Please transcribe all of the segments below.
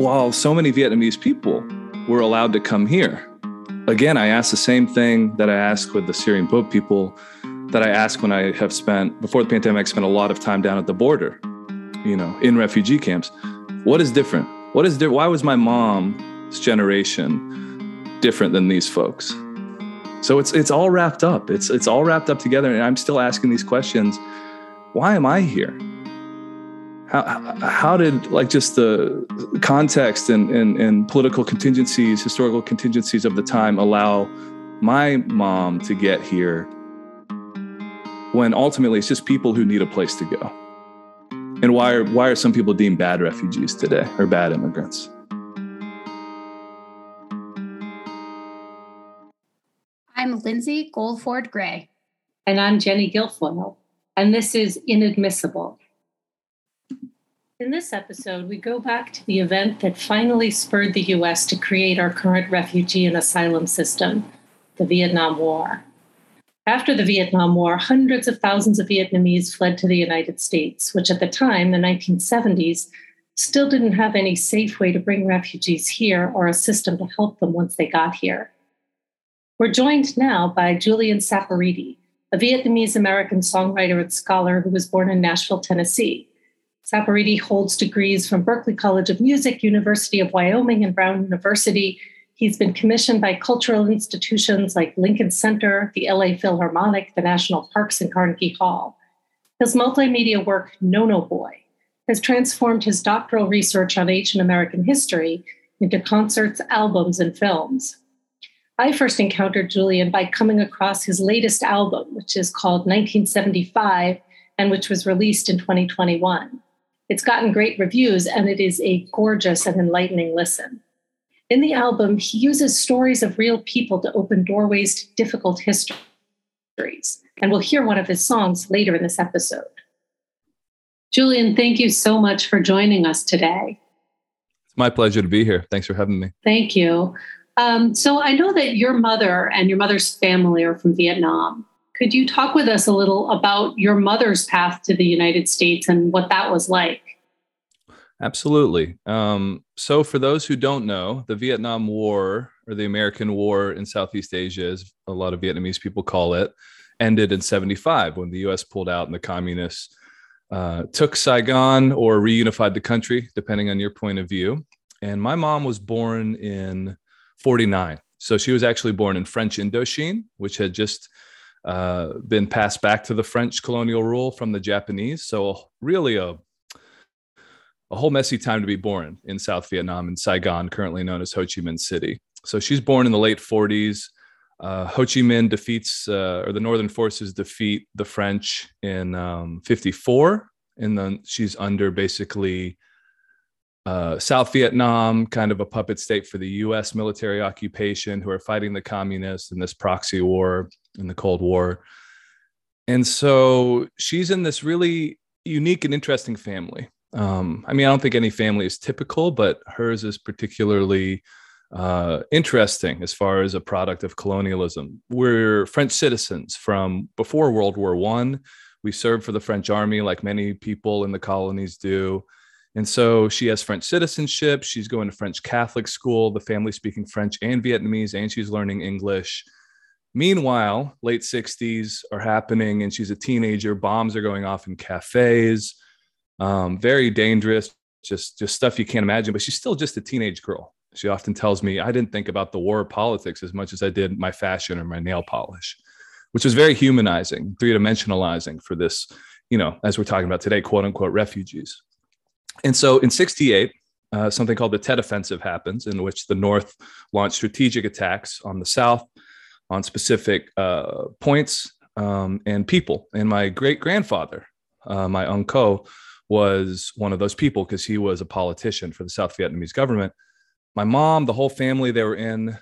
while so many Vietnamese people were allowed to come here. Again, I asked the same thing that I ask with the Syrian Boat people, that I ask when I have spent, before the pandemic, I spent a lot of time down at the border, you know, in refugee camps. What is different? Why was my mom's generation different than these folks? So it's all wrapped up. It's all wrapped up together. And I'm still asking these questions. Why am I here? How did, like, just the context and political contingencies, historical contingencies of the time allow my mom to get here when ultimately it's just people who need a place to go? And why are some people deemed bad refugees today or bad immigrants? I'm Lindsay Goldford Gray. And I'm Jenny Guilfoyle. And this is Inadmissible. In this episode, we go back to the event that finally spurred the U.S. to create our current refugee and asylum system, the Vietnam War. After the Vietnam War, hundreds of thousands of Vietnamese fled to the United States, which at the time, the 1970s, still didn't have any safe way to bring refugees here or a system to help them once they got here. We're joined now by Julian Saporiti, a Vietnamese-American songwriter and scholar who was born in Nashville, Tennessee. Saporiti holds degrees from Berklee College of Music, University of Wyoming, and Brown University. He's been commissioned by cultural institutions like Lincoln Center, the LA Philharmonic, the National Parks, and Carnegie Hall. His multimedia work, No No Boy, has transformed his doctoral research on Asian American history into concerts, albums, and films. I first encountered Julian by coming across his latest album, which is called 1975, and which was released in 2021. It's gotten great reviews, and it is a gorgeous and enlightening listen. In the album, he uses stories of real people to open doorways to difficult histories, and we'll hear one of his songs later in this episode. Julian, thank you so much for joining us today. It's my pleasure to be here. Thanks for having me. Thank you. So I know that your mother and your mother's family are from Vietnam. Could you talk with us a little about your mother's path to the United States and what that was like? Absolutely. So for those who don't know, the Vietnam War, or the American War in Southeast Asia, as a lot of Vietnamese people call it, ended in 75 when the U.S. pulled out and the communists took Saigon or reunified the country, depending on your point of view. And my mom was born in 49. So she was actually born in French Indochine, which had just been passed back to the French colonial rule from the Japanese. So really a whole messy time to be born in South Vietnam, in Saigon, currently known as Ho Chi Minh City. So she's born in the late 40s. Ho Chi Minh defeats, or the Northern forces defeat the French in 54. And then she's under basically South Vietnam, kind of a puppet state for the U.S. military occupation, who are fighting the communists in this proxy war, in the Cold War. And so she's in this really unique and interesting family. I don't think any family is typical, but hers is particularly interesting as far as a product of colonialism. We're French citizens from before World War I. We served for the French army like many people in the colonies do. And so she has French citizenship. She's going to French Catholic school, the family speaking French and Vietnamese, and she's learning English. Meanwhile, late 60s are happening and she's a teenager. Bombs are going off in cafes. Very dangerous, just stuff you can't imagine. But she's still just a teenage girl. She often tells me, I didn't think about the war or politics as much as I did my fashion or my nail polish, which was very humanizing, three-dimensionalizing for this, you know, as we're talking about today, quote unquote refugees. And so in 68, something called the Tet Offensive happens, in which the North launched strategic attacks on the South, on specific points and people. And my great-grandfather, my uncle, was one of those people because he was a politician for the South Vietnamese government. My mom, the whole family, they were in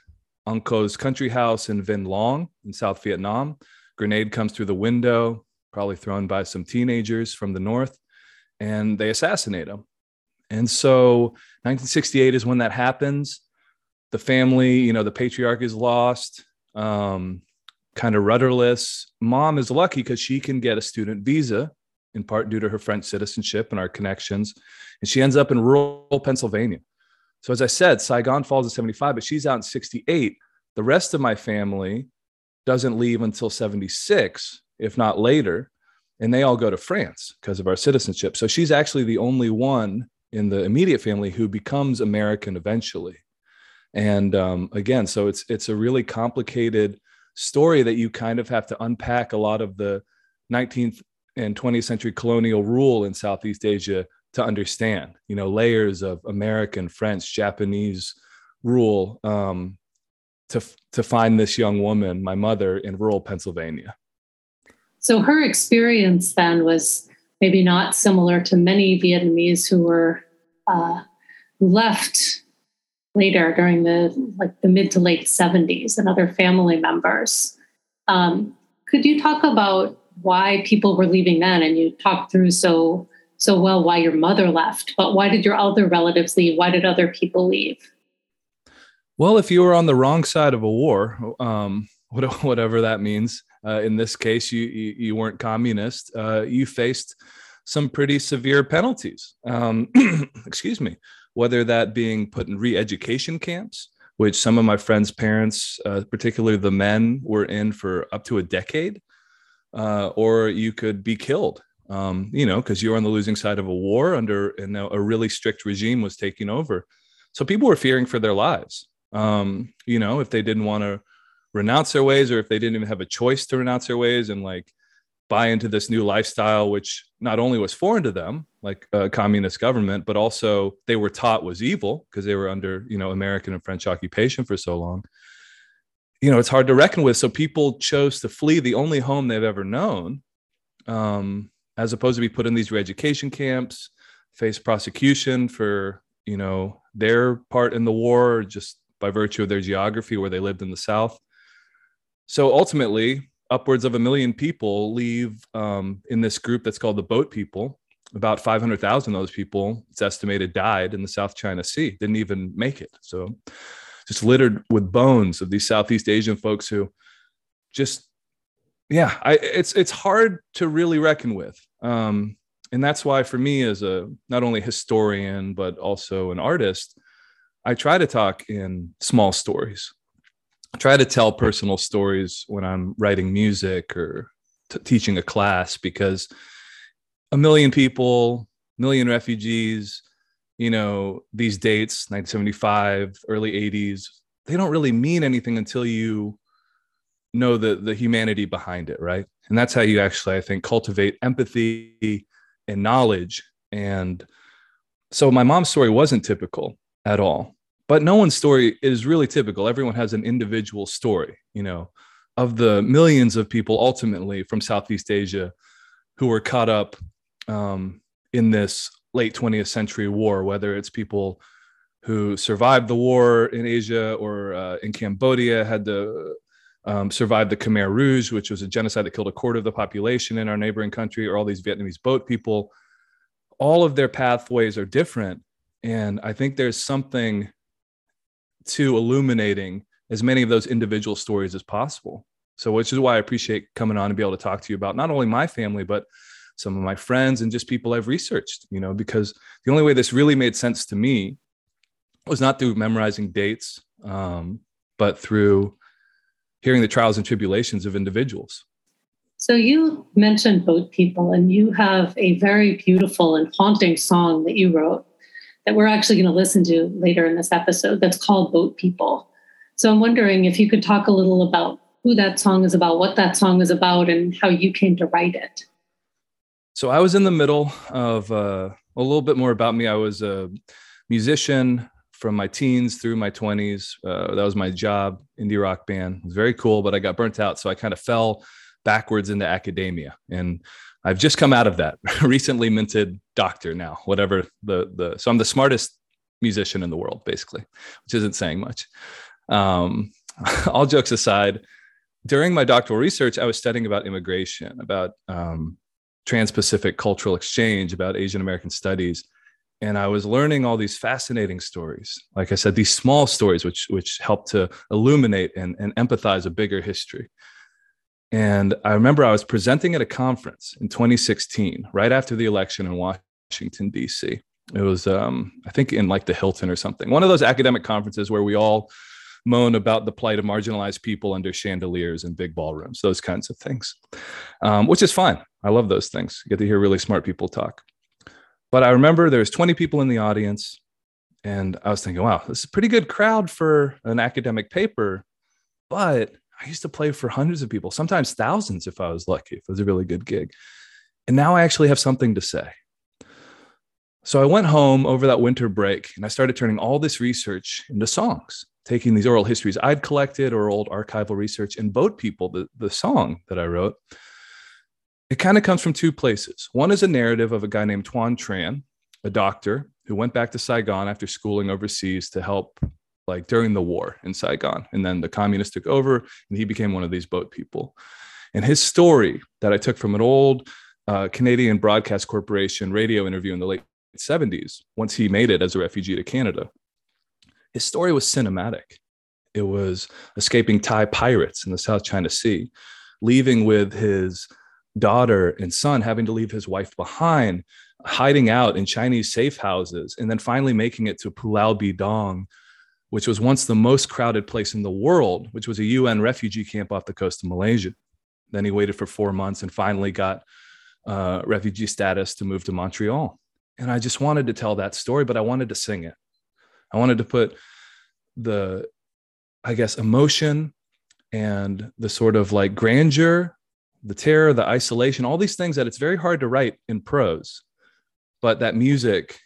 uncle's country house in Vinh Long in South Vietnam. Grenade comes through the window, probably thrown by some teenagers from the North, and they assassinate him. And so 1968 is when that happens. The family, you know, the patriarch is lost. Kind of rudderless. Mom is lucky because she can get a student visa, in part due to her French citizenship and our connections. And she ends up in rural Pennsylvania, So as I said, Saigon falls in 75, but she's out in 68. The rest of my family doesn't leave until 76, if not later. And they all go to France because of our citizenship. So she's actually the only one in the immediate family who becomes American eventually. And again, so it's a really complicated story that you kind of have to unpack a lot of the 19th and 20th century colonial rule in Southeast Asia to understand, you know, layers of American, French, Japanese rule to find this young woman, my mother, in rural Pennsylvania. So her experience then was maybe not similar to many Vietnamese who were left later during the mid to late 70s and other family members. Could you talk about why people were leaving then? And you talked through so well why your mother left, but why did your other relatives leave? Why did other people leave? Well, if you were on the wrong side of a war, whatever that means, in this case, you weren't communist. You faced some pretty severe penalties. Excuse me. Whether that being put in re-education camps, which some of my friends' parents, particularly the men, were in for up to a decade, or you could be killed, you know, because you were on the losing side of a war under, you know, a really strict regime was taking over. So people were fearing for their lives, you know, if they didn't want to renounce their ways, or if they didn't even have a choice to renounce their ways and like buy into this new lifestyle, which not only was foreign to them, like a communist government, but also they were taught was evil because they were under, you know, American and French occupation for so long. You know, it's hard to reckon with. So people chose to flee the only home they've ever known, as opposed to be put in these re-education camps, face prosecution for, you know, their part in the war, just by virtue of their geography where they lived in the South. So ultimately, upwards of 1 million people leave in this group that's called the boat people. About 500,000 of those people, it's estimated, died in the South China Sea, didn't even make it. So just littered with bones of these Southeast Asian folks who just, yeah, it's hard to really reckon with. And that's why for me as a not only historian, but also an artist, I try to talk in small stories. I try to tell personal stories when I'm writing music or teaching a class, because 1 million people, 1 million refugees, you know, these dates, 1975, early 80s, they don't really mean anything until you know the humanity behind it, right? And that's how you actually, I think, cultivate empathy and knowledge. And so my mom's story wasn't typical at all. But no one's story is really typical. Everyone has an individual story, you know, of the millions of people ultimately from Southeast Asia who were caught up in this late 20th century war, whether it's people who survived the war in Asia or in Cambodia, had to survive the Khmer Rouge, which was a genocide that killed a quarter of the population in our neighboring country, or all these Vietnamese boat people. All of their pathways are different. And I think there's something to illuminating as many of those individual stories as possible. So, which is why I appreciate coming on and be able to talk to you about not only my family, but some of my friends and just people I've researched, you know, because the only way this really made sense to me was not through memorizing dates, but through hearing the trials and tribulations of individuals. So you mentioned boat people, and you have a very beautiful and haunting song that you wrote that we're actually going to listen to later in this episode that's called Boat People. So I'm wondering if you could talk a little about who that song is about, what that song is about, and how you came to write it. So I was in the middle of a little bit more about me. I was a musician from my teens through my 20s. That was my job, indie rock band. It was very cool, but I got burnt out. So I kind of fell backwards into academia. And I've just come out of that, recently minted doctor now, whatever so I'm the smartest musician in the world, basically, which isn't saying much. All jokes aside, during my doctoral research, I was studying about immigration, about trans-Pacific cultural exchange, about Asian American studies. And I was learning all these fascinating stories. Like I said, these small stories, which helped to illuminate and empathize a bigger history. And I remember I was presenting at a conference in 2016, right after the election in Washington, D.C. It was, I think, in like the Hilton or something, one of those academic conferences where we all moan about the plight of marginalized people under chandeliers and big ballrooms, those kinds of things, which is fine. I love those things. You get to hear really smart people talk. But I remember there was 20 people in the audience, and I was thinking, wow, this is a pretty good crowd for an academic paper. But I used to play for hundreds of people, sometimes thousands if I was lucky, if it was a really good gig. And now I actually have something to say. So I went home over that winter break, and I started turning all this research into songs, taking these oral histories I'd collected or old archival research, and Boat People, the song that I wrote, it kind of comes from two places. One is a narrative of a guy named Tuan Tran, a doctor who went back to Saigon after schooling overseas to help like during the war in Saigon. And then the communists took over, and he became one of these boat people. And his story that I took from an old Canadian Broadcast Corporation radio interview in the late 70s, once he made it as a refugee to Canada, his story was cinematic. It was escaping Thai pirates in the South China Sea, leaving with his daughter and son, having to leave his wife behind, hiding out in Chinese safe houses, and then finally making it to Pulau Bidong, which was once the most crowded place in the world, which was a UN refugee camp off the coast of Malaysia. Then he waited for 4 months and finally got refugee status to move to Montreal. And I just wanted to tell that story, but I wanted to sing it. I wanted to put the, I guess, emotion and the sort of like grandeur, the terror, the isolation, all these things that it's very hard to write in prose, but that music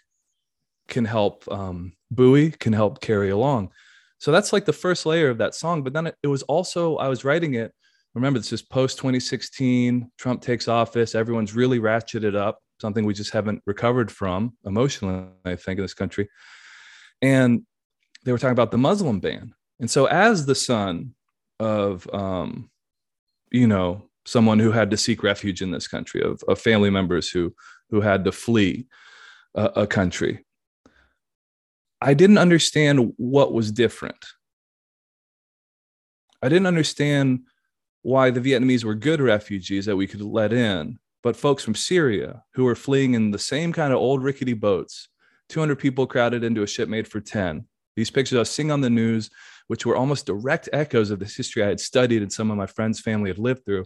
can help buoy, can help carry along. So that's like the first layer of that song. But then it was also, I was writing it, remember, this is post 2016, Trump takes office, everyone's really ratcheted up, something we just haven't recovered from emotionally, I think, in this country. And they were talking about the Muslim ban. And so as the son of, someone who had to seek refuge in this country, of family members who had to flee a country, I didn't understand what was different. I didn't understand why the Vietnamese were good refugees that we could let in, but folks from Syria who were fleeing in the same kind of old rickety boats, 200 people crowded into a ship made for 10. These pictures I was seeing on the news, which were almost direct echoes of this history I had studied and some of my friends' family had lived through.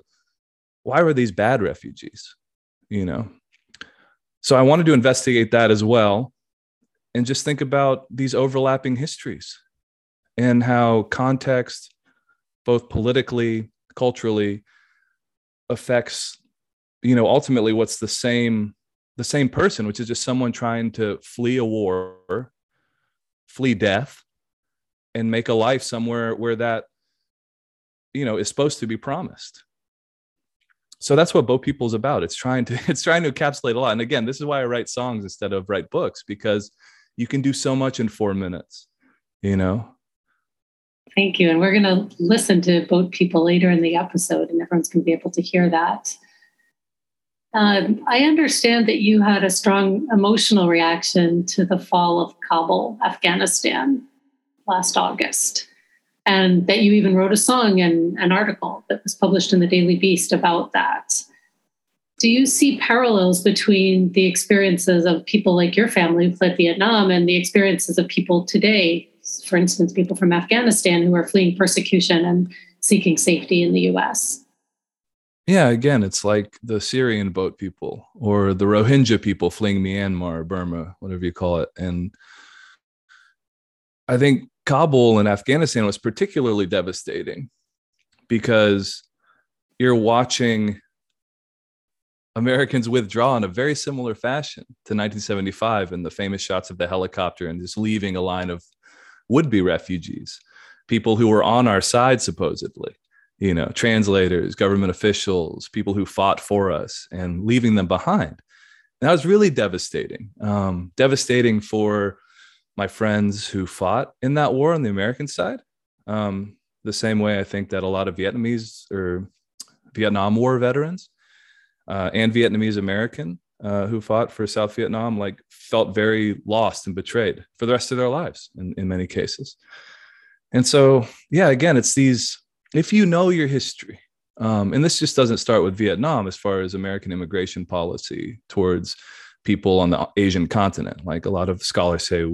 Why were these bad refugees? So I wanted to investigate that as well, and just think about these overlapping histories and how context, both politically, culturally, affects, ultimately what's the same person, which is just someone trying to flee a war, flee death, and make a life somewhere where that, is supposed to be promised. So that's what Boat People's about. It's trying to encapsulate a lot. And again, this is why I write songs instead of write books, because you can do so much in 4 minutes, Thank you. And we're going to listen to Boat People later in the episode, and everyone's going to be able to hear that. I understand that you had a strong emotional reaction to the fall of Kabul, Afghanistan, last August, and that you even wrote a song and an article that was published in the Daily Beast about that. Do you see parallels between the experiences of people like your family who fled Vietnam and the experiences of people today, for instance, people from Afghanistan who are fleeing persecution and seeking safety in the U.S.? Yeah, again, it's like the Syrian boat people or the Rohingya people fleeing Myanmar, Burma, whatever you call it. And I think Kabul in Afghanistan was particularly devastating because you're watching Americans withdraw in a very similar fashion to 1975 and the famous shots of the helicopter and just leaving a line of would-be refugees, people who were on our side, supposedly. Translators, government officials, people who fought for us, and leaving them behind. And that was really devastating. Devastating for my friends who fought in that war on the American side. The same way I think that a lot of Vietnamese or Vietnam War veterans and Vietnamese-American who fought for South Vietnam felt very lost and betrayed for the rest of their lives in many cases. And so, yeah, again, it's these... If you know your history, and this just doesn't start with Vietnam as far as American immigration policy towards people on the Asian continent. Like a lot of scholars say,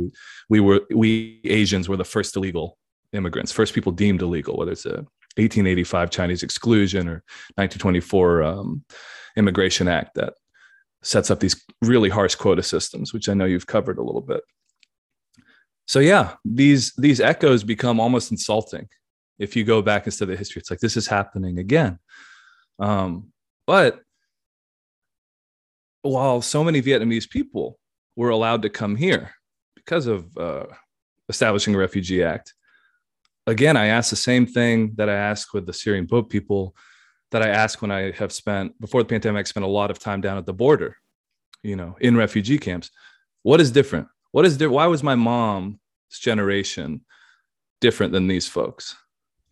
we Asians were the first illegal immigrants, first people deemed illegal, whether it's a 1885 Chinese exclusion or 1924 Immigration Act that sets up these really harsh quota systems, which I know you've covered a little bit. So yeah, these echoes become almost insulting. If you go back and study the history, it's like, this is happening again. But while so many Vietnamese people were allowed to come here because of establishing a Refugee Act, again, I asked the same thing that I asked with the Syrian boat people, that I asked when I have spent, before the pandemic, I spent a lot of time down at the border, you know, in refugee camps. What is different? Why was my mom's generation different than these folks?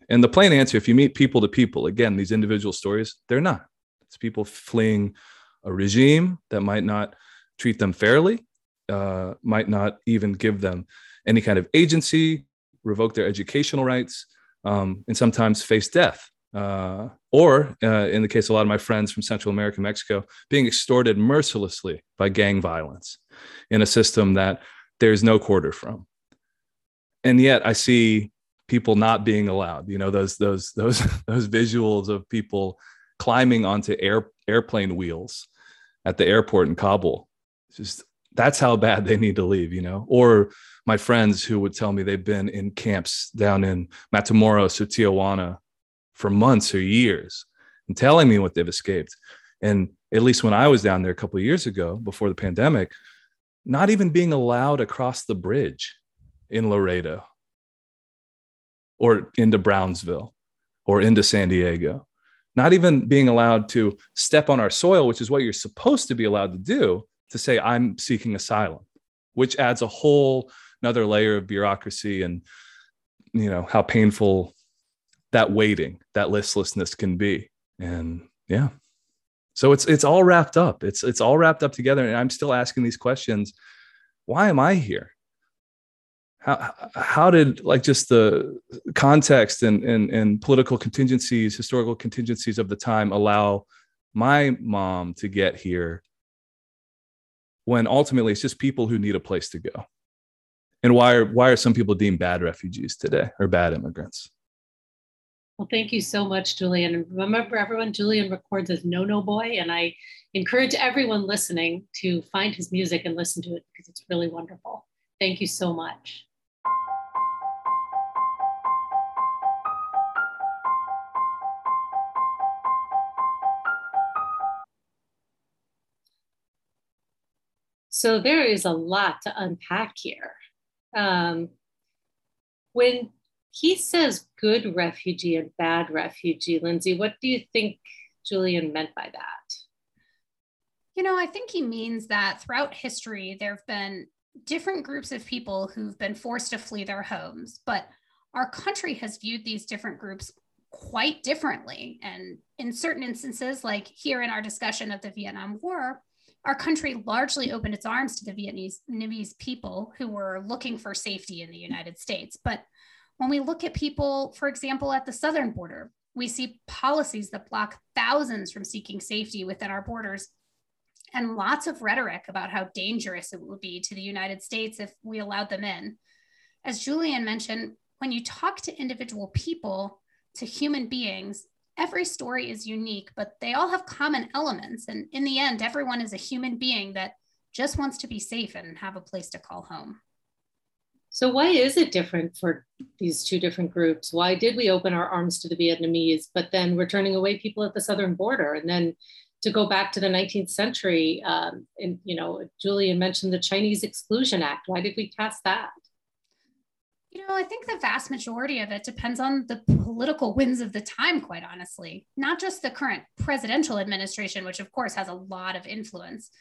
And the plain answer, if you meet people to people, again, these individual stories, they're not. It's people fleeing a regime that might not treat them fairly, might not even give them any kind of agency, revoke their educational rights, and sometimes face death. Or in the case of a lot of my friends from Central America, Mexico, being extorted mercilessly by gang violence in a system that there's no quarter from. And yet I see people not being allowed, you know, those visuals of people climbing onto airplane wheels at the airport in Kabul. It's just, that's how bad they need to leave, you know. Or my friends who would tell me they've been in camps down in Matamoros or Tijuana for months or years and telling me what they've escaped. And at least when I was down there a couple of years ago before the pandemic, not even being allowed across the bridge in Laredo or into Brownsville or into San Diego, not even being allowed to step on our soil, which is what you're supposed to be allowed to do, to say, I'm seeking asylum, which adds a whole another layer of bureaucracy and, you know, how painful that waiting, that listlessness can be. And yeah, so it's all wrapped up. It's all wrapped up together. And I'm still asking these questions. Why am I here? How did, like, just the context and political contingencies, historical contingencies of the time allow my mom to get here when ultimately it's just people who need a place to go? And why are some people deemed bad refugees today or bad immigrants? Well, thank you so much, Julian. And remember, everyone, Julian records as No No Boy, and I encourage everyone listening to find his music and listen to it because it's really wonderful. Thank you so much. So there is a lot to unpack here. When he says good refugee and bad refugee, Lindsay, what do you think Julian meant by that? You know, I think he means that throughout history, there have been different groups of people who've been forced to flee their homes, but our country has viewed these different groups quite differently. And in certain instances, like here in our discussion of the Vietnam War, our country largely opened its arms to the Vietnamese people who were looking for safety in the United States. But when we look at people, for example, at the southern border, we see policies that block thousands from seeking safety within our borders and lots of rhetoric about how dangerous it would be to the United States if we allowed them in. As Julian mentioned, when you talk to individual people, to human beings, every story is unique, but they all have common elements. And in the end, everyone is a human being that just wants to be safe and have a place to call home. So why is it different for these two different groups? Why did we open our arms to the Vietnamese, but then we're turning away people at the southern border? And then to go back to the 19th century, and, you know, Julian mentioned the Chinese Exclusion Act. Why did we pass that? You know, I think the vast majority of it depends on the political winds of the time, quite honestly, not just the current presidential administration, which of course has a lot of influence,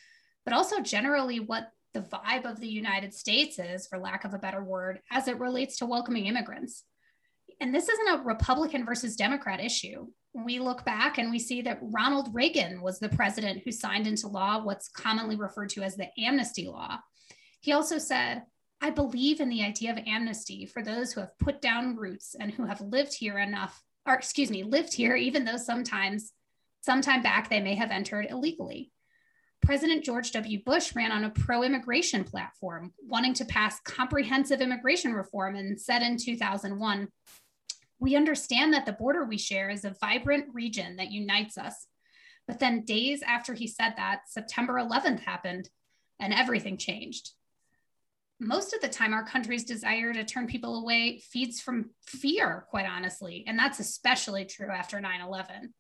but also generally what the vibe of the United States is, for lack of a better word, as it relates to welcoming immigrants. And this isn't a Republican versus Democrat issue. We look back and we see that Ronald Reagan was the president who signed into law what's commonly referred to as the amnesty law. He also said, I believe in the idea of amnesty for those who have put down roots and who have lived here even though sometime back they may have entered illegally. President George W. Bush ran on a pro-immigration platform, wanting to pass comprehensive immigration reform, and said in 2001, "We understand that the border we share is a vibrant region that unites us." But then days after he said that, September 11th happened and everything changed. Most of the time, our country's desire to turn people away feeds from fear, quite honestly, and that's especially true after 9/11.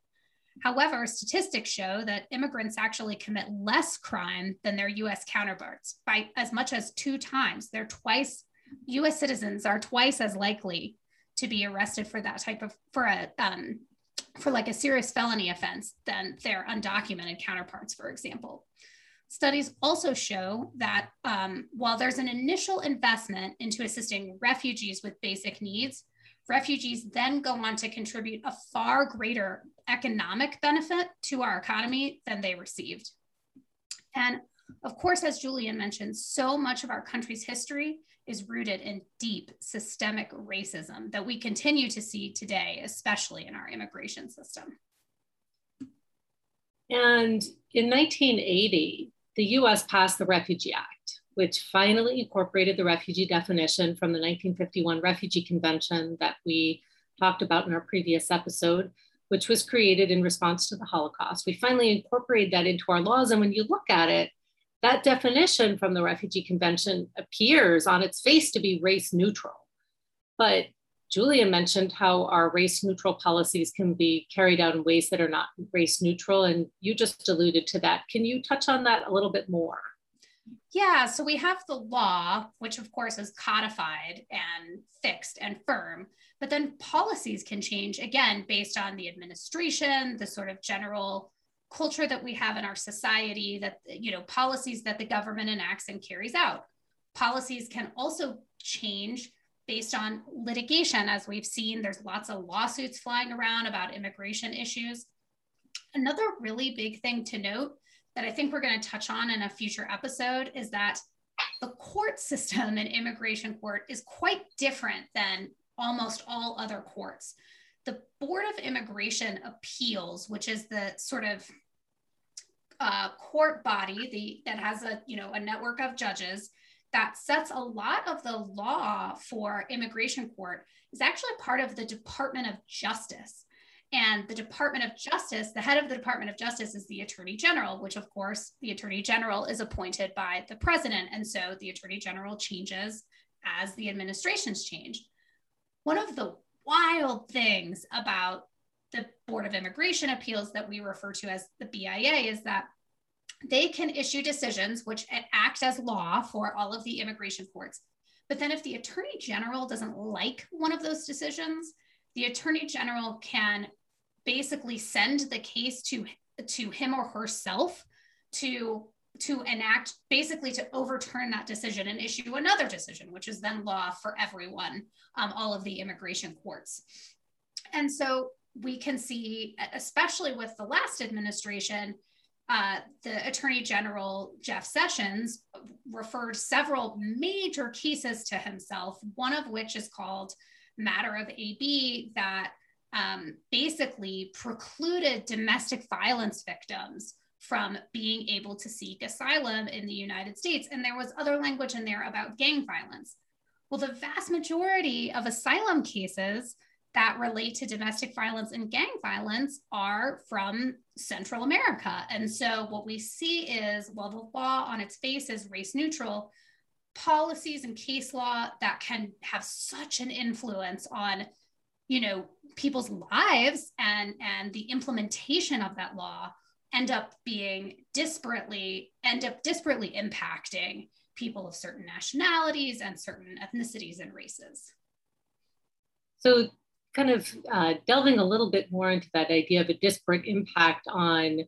However, statistics show that immigrants actually commit less crime than their US counterparts by as much as 2 times. US citizens are twice as likely to be arrested for that type of, for like a serious felony offense than their undocumented counterparts, for example. Studies also show that while there's an initial investment into assisting refugees with basic needs, refugees then go on to contribute a far greater economic benefit to our economy than they received. And of course, as Julian mentioned, so much of our country's history is rooted in deep systemic racism that we continue to see today, especially in our immigration system. And in 1980, the US passed the Refugee Act, which finally incorporated the refugee definition from the 1951 Refugee Convention that we talked about in our previous episode, which was created in response to the Holocaust. We finally incorporated that into our laws. And when you look at it, that definition from the Refugee Convention appears on its face to be race neutral. But Julia mentioned how our race neutral policies can be carried out in ways that are not race neutral. And you just alluded to that. Can you touch on that a little bit more? Yeah, so we have the law, which of course is codified and fixed and firm, but then policies can change again, based on the administration, the sort of general culture that we have in our society, that, you know, policies that the government enacts and carries out. Policies can also change based on litigation. As we've seen, there's lots of lawsuits flying around about immigration issues. Another really big thing to note that I think we're going to touch on in a future episode is that the court system in immigration court is quite different than almost all other courts. The Board of Immigration Appeals, which is the sort of court body that has a network of judges that sets a lot of the law for immigration court, is actually part of the Department of Justice. And the Department of Justice, the head of the Department of Justice is the Attorney General, which of course the Attorney General is appointed by the president. And so the Attorney General changes as the administrations change. One of the wild things about the Board of Immigration Appeals that we refer to as the BIA is that they can issue decisions which act as law for all of the immigration courts. But then if the Attorney General doesn't like one of those decisions, the Attorney General can basically send the case to him or herself to enact, basically to overturn that decision and issue another decision, which is then law for everyone, all of the immigration courts. And so we can see, especially with the last administration, the Attorney General, Jeff Sessions, referred several major cases to himself, one of which is called Matter of AB, that basically precluded domestic violence victims from being able to seek asylum in the United States. And there was other language in there about gang violence. Well, the vast majority of asylum cases that relate to domestic violence and gang violence are from Central America. And so what we see is, while the law on its face is race neutral, policies and case law that can have such an influence on, you know, people's lives and the implementation of that law end up disparately impacting people of certain nationalities and certain ethnicities and races. So kind of delving a little bit more into that idea of a disparate impact on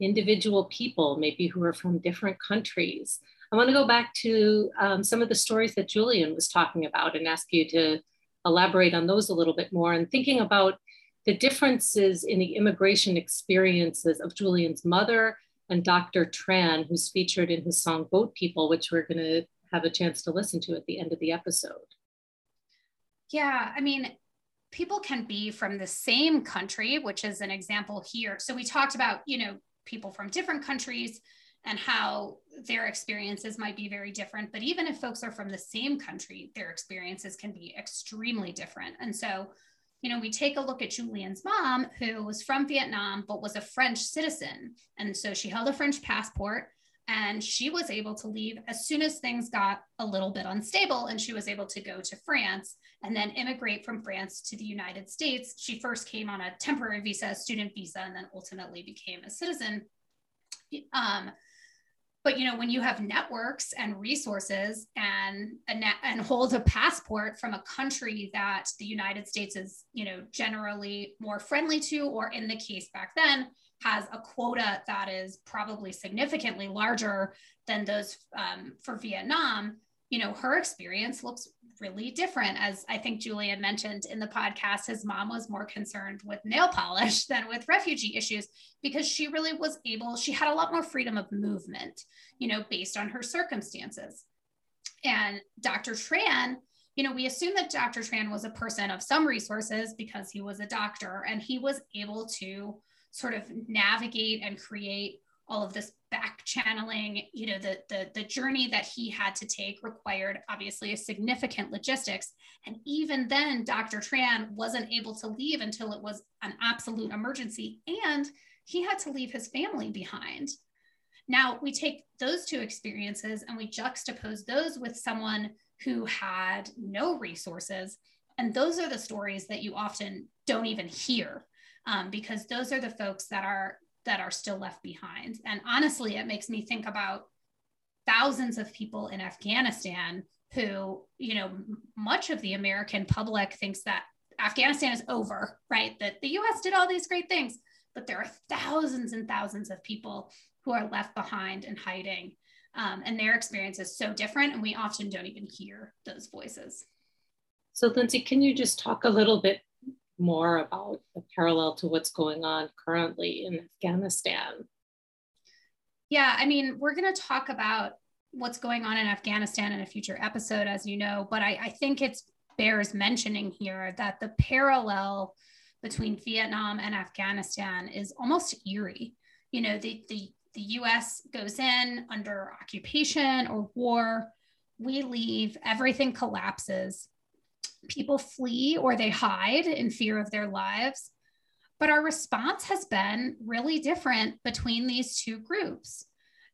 individual people, maybe who are from different countries, I want to go back to some of the stories that Julian was talking about and ask you to elaborate on those a little bit more, and thinking about the differences in the immigration experiences of Julian's mother and Dr. Tran, who's featured in his song Boat People, which we're going to have a chance to listen to at the end of the episode. Yeah, I mean, people can be from the same country, which is an example here. So we talked about, you know, people from different countries and how their experiences might be very different. But even if folks are from the same country, their experiences can be extremely different. And so, you know, we take a look at Julian's mom, who was from Vietnam, but was a French citizen. And so she held a French passport, and she was able to leave as soon as things got a little bit unstable, and she was able to go to France and then immigrate from France to the United States. She first came on a temporary visa, a student visa, and then ultimately became a citizen. But, you know, when you have networks and resources and hold a passport from a country that the United States is, you know, generally more friendly to, or in the case back then, has a quota that is probably significantly larger than those for Vietnam, you know, her experience looks really different. As I think Julian mentioned in the podcast, his mom was more concerned with nail polish than with refugee issues, because she really was able, she had a lot more freedom of movement, you know, based on her circumstances. And Dr. Tran, you know, we assume that Dr. Tran was a person of some resources because he was a doctor, and he was able to sort of navigate and create all of this back channeling. You know, the journey that he had to take required obviously a significant logistics. And even then, Dr. Tran wasn't able to leave until it was an absolute emergency, and he had to leave his family behind. Now we take those two experiences and we juxtapose those with someone who had no resources. And those are the stories that you often don't even hear, because those are the folks that are still left behind. And honestly, it makes me think about thousands of people in Afghanistan who, you know, much of the American public thinks that Afghanistan is over, right? That the US did all these great things, but there are thousands and thousands of people who are left behind and hiding. And their experience is so different, and we often don't even hear those voices. So Lindsay, can you just talk a little bit more about the parallel to what's going on currently in Afghanistan? Yeah, I mean, we're going to talk about what's going on in Afghanistan in a future episode, as you know, but I think it bears mentioning here that the parallel between Vietnam and Afghanistan is almost eerie. You know, the US goes in under occupation or war, we leave, everything collapses. People flee or they hide in fear of their lives. But our response has been really different between these two groups.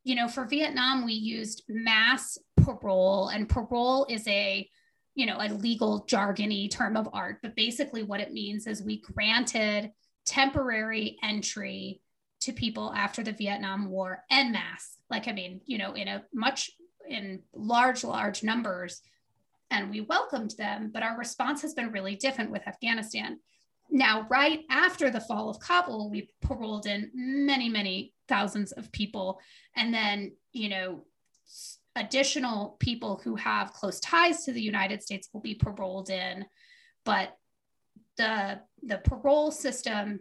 You know, for Vietnam, we used mass parole, and parole is a, you know, a legal jargony term of art, but basically what it means is we granted temporary entry to people after the Vietnam War en masse. Like, I mean, you know, in large numbers, and we welcomed them, but our response has been really different with Afghanistan. Now, right after the fall of Kabul, we paroled in many, many thousands of people. And then, you know, additional people who have close ties to the United States will be paroled in. But the parole system,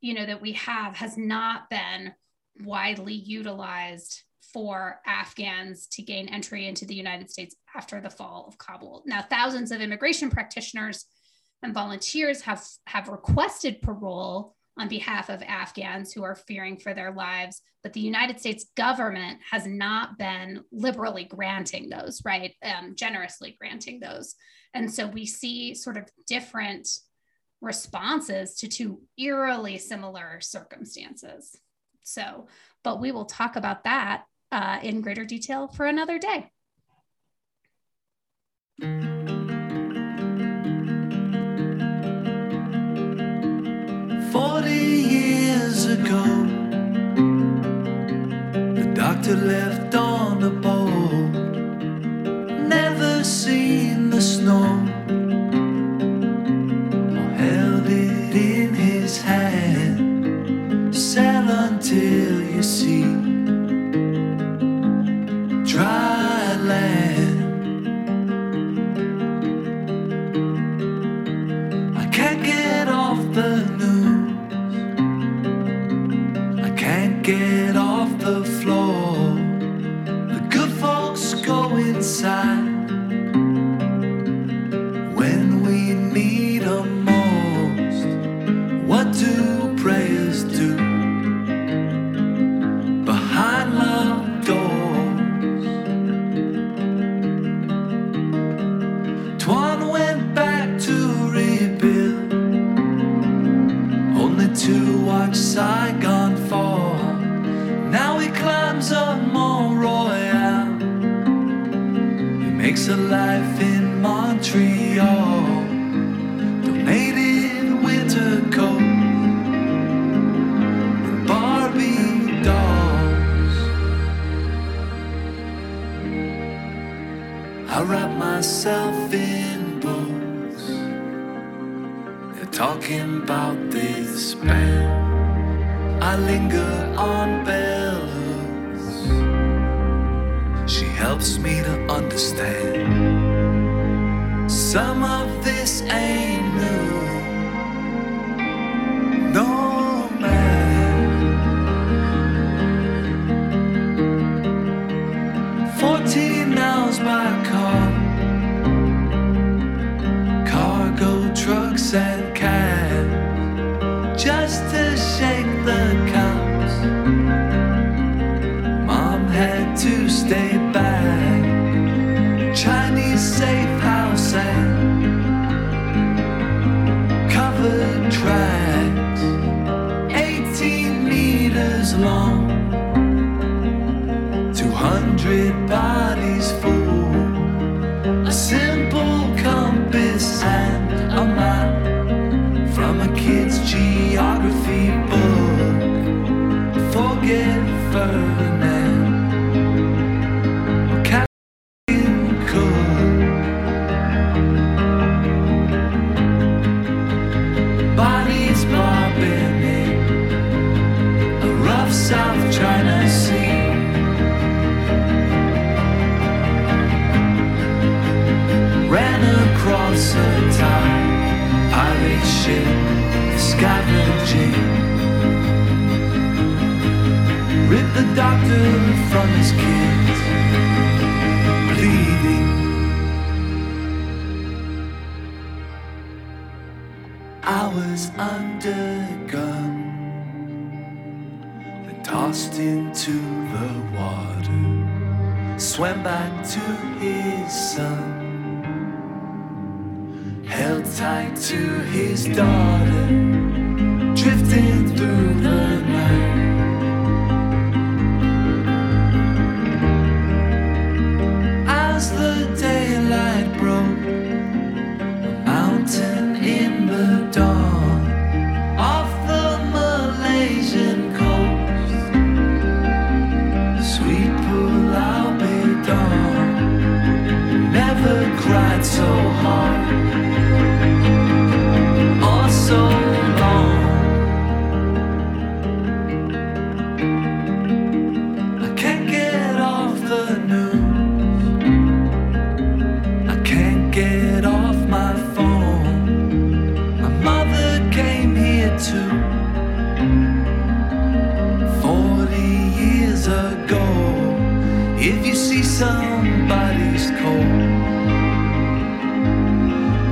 you know, that we have has not been widely utilized for Afghans to gain entry into the United States after the fall of Kabul. Now, thousands of immigration practitioners and volunteers have requested parole on behalf of Afghans who are fearing for their lives, but the United States government has not been liberally granting those, right? Generously granting those. And so we see sort of different responses to two eerily similar circumstances. So, but we will talk about that in greater detail for another day. "40 years ago, the doctor left on a boat. Never seen the snow, or held it in his hand. Sat until you see dry land. I can't get off the news, I can't get off the floor. The good folks go inside. When we need them most, what do prayers do? Behind Montreal, donated winter coat and Barbie dolls. I wrap myself in books. They're talking about this band. I linger on bells. She helps me to understand. Some of this ain't new, no man. 14 hours by car, cargo trucks and cabs, just to shake the cows. Mom had to stay back. Chinese safe house and covered tracks, 18 meters long, 200 bodies full, a simple compass and a map from a kid's geography book. Forget Ferdinand. Ripped the doctor from his kids, bleeding. I was undergunned, then tossed into the water, swam back to his son, held tight to his daughter. Drifting through the night. As the daylight broke, a mountain in the dawn, off the Malaysian coast, sweet Pulau Bidong, never cried so hard or so long. Somebody's cold,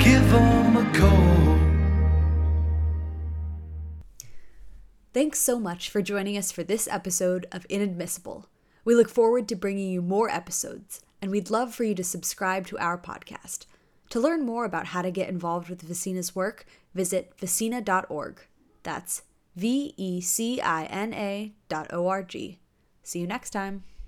give them a call. Thanks so much for joining us for this episode of Inadmissible. We look forward to bringing you more episodes, and we'd love for you to subscribe to our podcast. To learn more about how to get involved with Vicina's work, visit vicina.org. That's VECINA.org. See you next time.